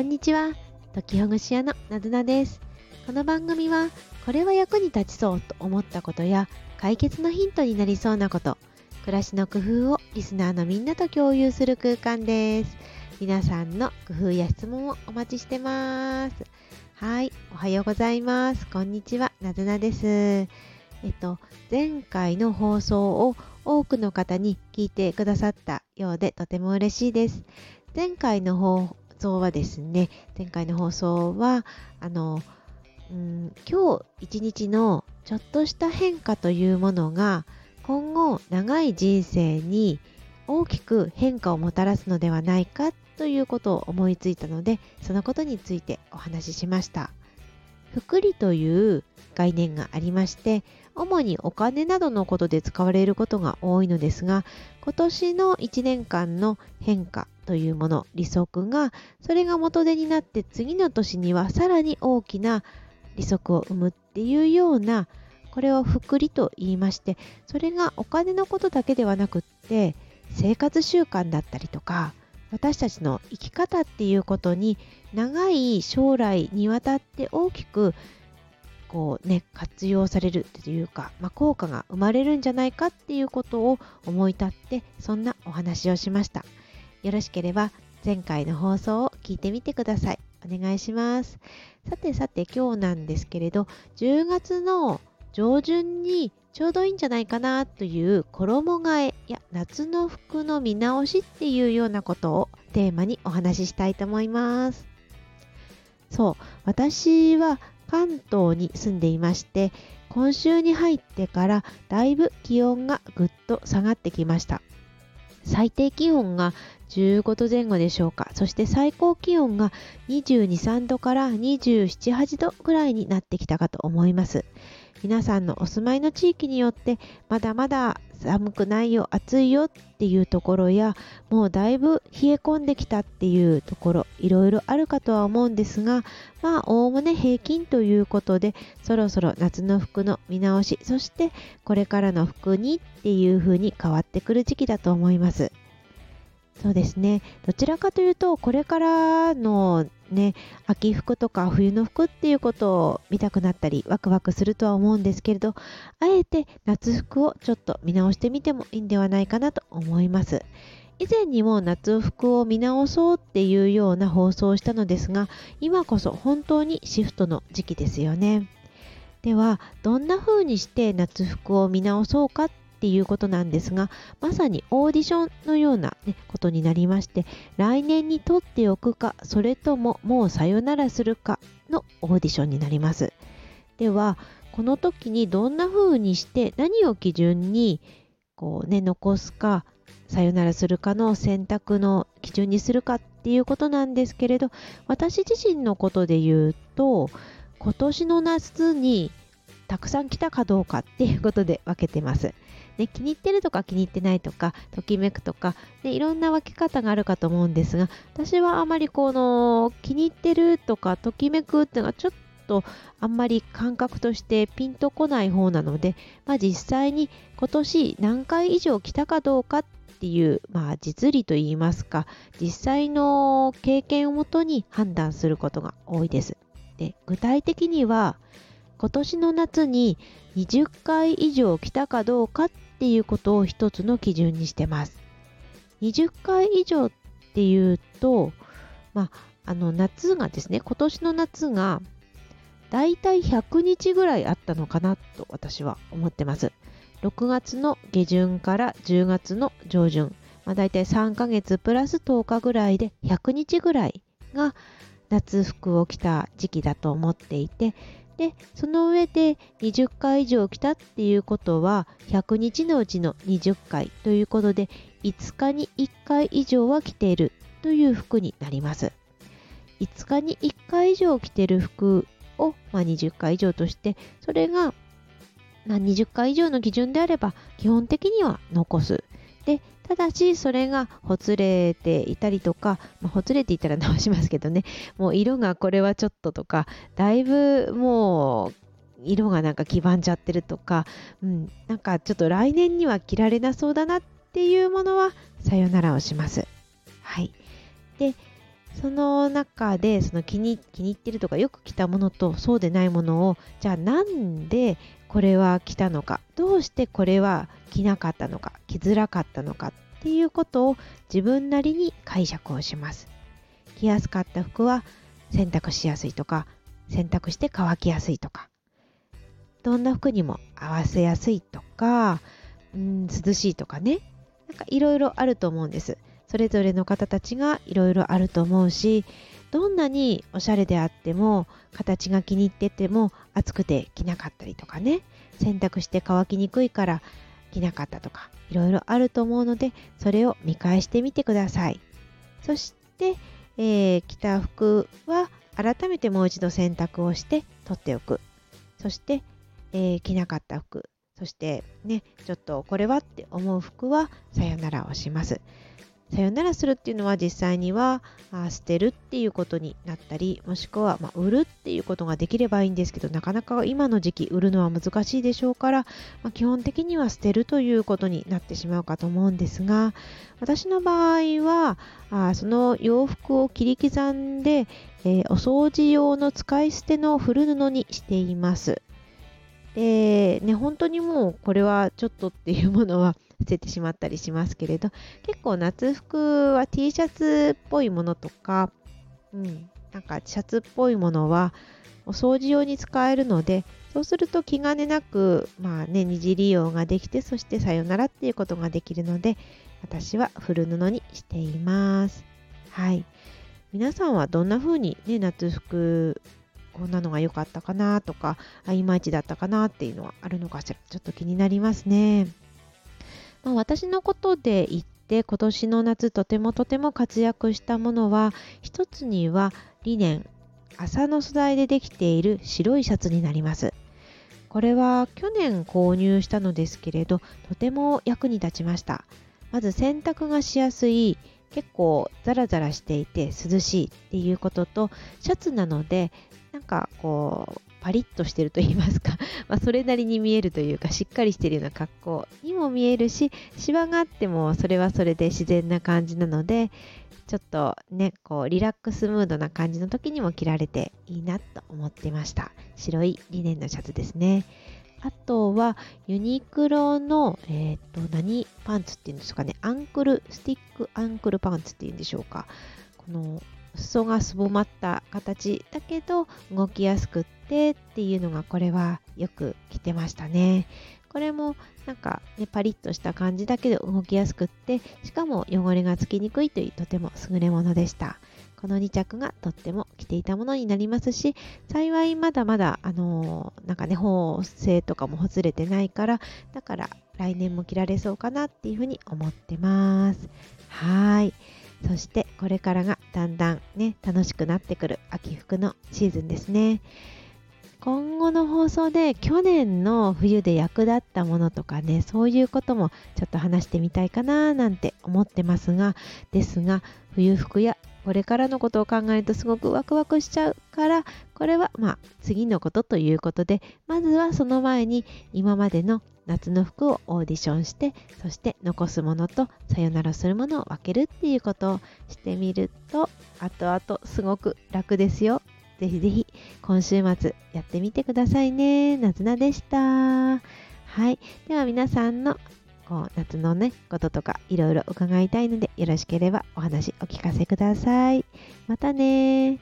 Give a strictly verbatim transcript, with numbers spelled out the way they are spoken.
こんにちは、解きほぐし屋のなずなです。この番組はこれは役に立ちそうと思ったことや解決のヒントになりそうなこと、暮らしの工夫をリスナーのみんなと共有する空間です。皆さんの工夫や質問をお待ちしてます。はい、おはようございます、こんにちは、なずなです。えっと前回の放送を多くの方に聞いてくださったようでとても嬉しいです。前回の放送はですね前回の放送はあのうん今日一日のちょっとした変化というものが今後長い人生に大きく変化をもたらすのではないかということを思いついたので、そのことについてお話ししました。複利という概念がありまして、主にお金などのことで使われることが多いのですが、今年のいちねんかんの変化というもの、利息がそれが元手になって次の年にはさらに大きな利息を生むっていうような、これを複利と言いまして、それがお金のことだけではなくって、生活習慣だったりとか私たちの生き方っていうことに長い将来にわたって大きくこうね活用されるというか、まあ、効果が生まれるんじゃないかっていうことを思い立って、そんなお話をしました。よろしければ前回の放送を聞いてみてください。お願いします。さてさて今日なんですけれど、じゅうがつの上旬にちょうどいいんじゃないかなという衣替えや夏の服の見直しっていうようなことをテーマにお話ししたいと思います。そう、私は関東に住んでいまして、今週に入ってからだいぶ気温がぐっと下がってきました。最低気温がじゅうごどぜん後でしょうか。そして最高気温がにじゅうに、さんどからにじゅうなな、はちどぐらいになってきたかと思います。皆さんのお住まいの地域によって、まだまだ寒くないよ、暑いよっていうところや、もうだいぶ冷え込んできたっていうところ、いろいろあるかとは思うんですが、まあおおむね平均ということで、そろそろ夏の服の見直し、そしてこれからの服にっていう風に変わってくる時期だと思います。そうですね、どちらかというとこれからのね、秋服とか冬の服っていうことを見たくなったりワクワクするとは思うんですけれど、あえて夏服をちょっと見直してみてもいいんではないかなと思います。以前にも夏服を見直そうっていうような放送をしたのですが、今こそ本当にシフトの時期ですよね。ではどんな風にして夏服を見直そうかっていうことなんですが、まさにオーディションのような、ね、ことになりまして、来年に取っておくか、それとももうさよならするかのオーディションになります。ではこの時にどんな風にして、何を基準にこう、ね、残すかさよならするかの選択の基準にするかっていうことなんですけれど、私自身のことで言うと、今年の夏にたくさん来たかどうかっていうことで分けてますね。気に入ってるとか気に入ってないとか、ときめくとか、ね、いろんな分け方があるかと思うんですが、私はあまりこの気に入ってるとかときめくっていうのがちょっとあんまり感覚としてピンとこない方なので、まあ、実際に今年何回以上来たかどうかっていう、まあ、実利といいますか、実際の経験をもとに判断することが多いです。で、具体的には今年の夏ににじゅっかい以上来たかどうかっていうことを一つの基準にしてます。にじゅっかい以上っていうと、まあ、あの夏がですね、今年の夏がだいたいひゃくにちぐらいあったのかなと私は思ってます。ろくがつの下旬からじゅうがつの上旬、まあ、だいたいさんかげつプラスとおかぐらいでひゃくにちぐらいが夏服を着た時期だと思っていて、でその上でにじゅっかい以上来たっていうことはひゃくにちのうちのにじゅっかいということで、いつかにいっかい以上は着ているという服になります。いつかにいっかい以上着ている服を、まあ、にじゅっかい以上として、それが、まあ、にじゅっかい以上の基準であれば基本的には残す。でただしそれがほつれていたりとか、まあ、ほつれていたら直しますけどね、もう色がこれはちょっととか、だいぶもう色がなんか黄ばんじゃってるとか、うん、なんかちょっと来年には着られなそうだなっていうものはさよならをします。はい。で、その中でその気に、気に入ってるとかよく着たものとそうでないものを、じゃあなんでこれは着たのか、どうしてこれは着なかったのか、着づらかったのかっていうことを自分なりに解釈をします。着やすかった服は洗濯しやすいとか、洗濯して乾きやすいとか、どんな服にも合わせやすいとか、うん、涼しいとかね、なんかいろいろあると思うんです。それぞれの方たちがいろいろあると思うし、どんなにおしゃれであっても形が気に入ってても暑くて着なかったりとかね、洗濯して乾きにくいから着なかったとか、いろいろあると思うので、それを見返してみてください。そして、えー、着た服は改めてもう一度洗濯をして取っておく。そして、えー、着なかった服、そしてね、ちょっとこれはって思う服はさよならをします。さよならするっていうのは実際にはあ捨てるっていうことになったり、もしくはまあ売るっていうことができればいいんですけど、なかなか今の時期売るのは難しいでしょうから、まあ、基本的には捨てるということになってしまうかと思うんですが、私の場合はあその洋服を切り刻んで、えー、お掃除用の使い捨ての古布にしています。で、ね、本当にもうこれはちょっとっていうものは捨ててしまったりしますけれど、結構夏服は T シャツっぽいものとか、うん、なんかシャツっぽいものはお掃除用に使えるので、そうすると気兼ねなく、まあね、二次利用ができて、そしてさよならっていうことができるので、私は古布にしています。はい。皆さんはどんな風に、ね、夏服こんなのが良かったかなとか、いまいちだったかなっていうのはあるのかしら、ちょっと気になりますね。まあ、私のことで言って今年の夏とてもとても活躍したものは、一つにはリネン麻の素材でできている白いシャツになります。これは去年購入したのですけれど、とても役に立ちました。まず洗濯がしやすい、結構ザラザラしていて涼しいっていうことと、シャツなのでなんかこうパリッとしてると言いますかまあそれなりに見えるというか、しっかりしているような格好にも見えるし、シワがあってもそれはそれで自然な感じなので、ちょっとねこうリラックスムードな感じの時にも着られていいなと思ってました。白いリネンのシャツですね。あとはユニクロの、えー、っと何パンツっていうんですかね、アンクルスティックアンクルパンツっていうんでしょうか。この裾がすぼまった形だけど動きやすくってっていうのが、これはよく着てましたね。これもなんか、ね、パリッとした感じだけど動きやすくって、しかも汚れがつきにくいという、とても優れものでした。このに着がとっても着ていたものになりますし、幸いまだまだあのー、なんかね縫製とかもほつれてないから、だから来年も着られそうかなっていうふうに思ってます。はい。そしてこれからがだんだんね楽しくなってくる秋服のシーズンですね。今後の放送で去年の冬で役立ったものとかね、そういうこともちょっと話してみたいかななんて思ってますが、ですが冬服やこれからのことを考えるとすごくワクワクしちゃうから、これはまあ次のことということで、まずはその前に今までの夏の服をオーディションして、そして残すものとさよならするものを分けるっていうことをしてみると、後々すごく楽ですよ。ぜひぜひ今週末やってみてくださいね。なずなでした。はい。では皆さんのこう夏のねこととかいろいろ伺いたいので、よろしければお話お聞かせください。またね。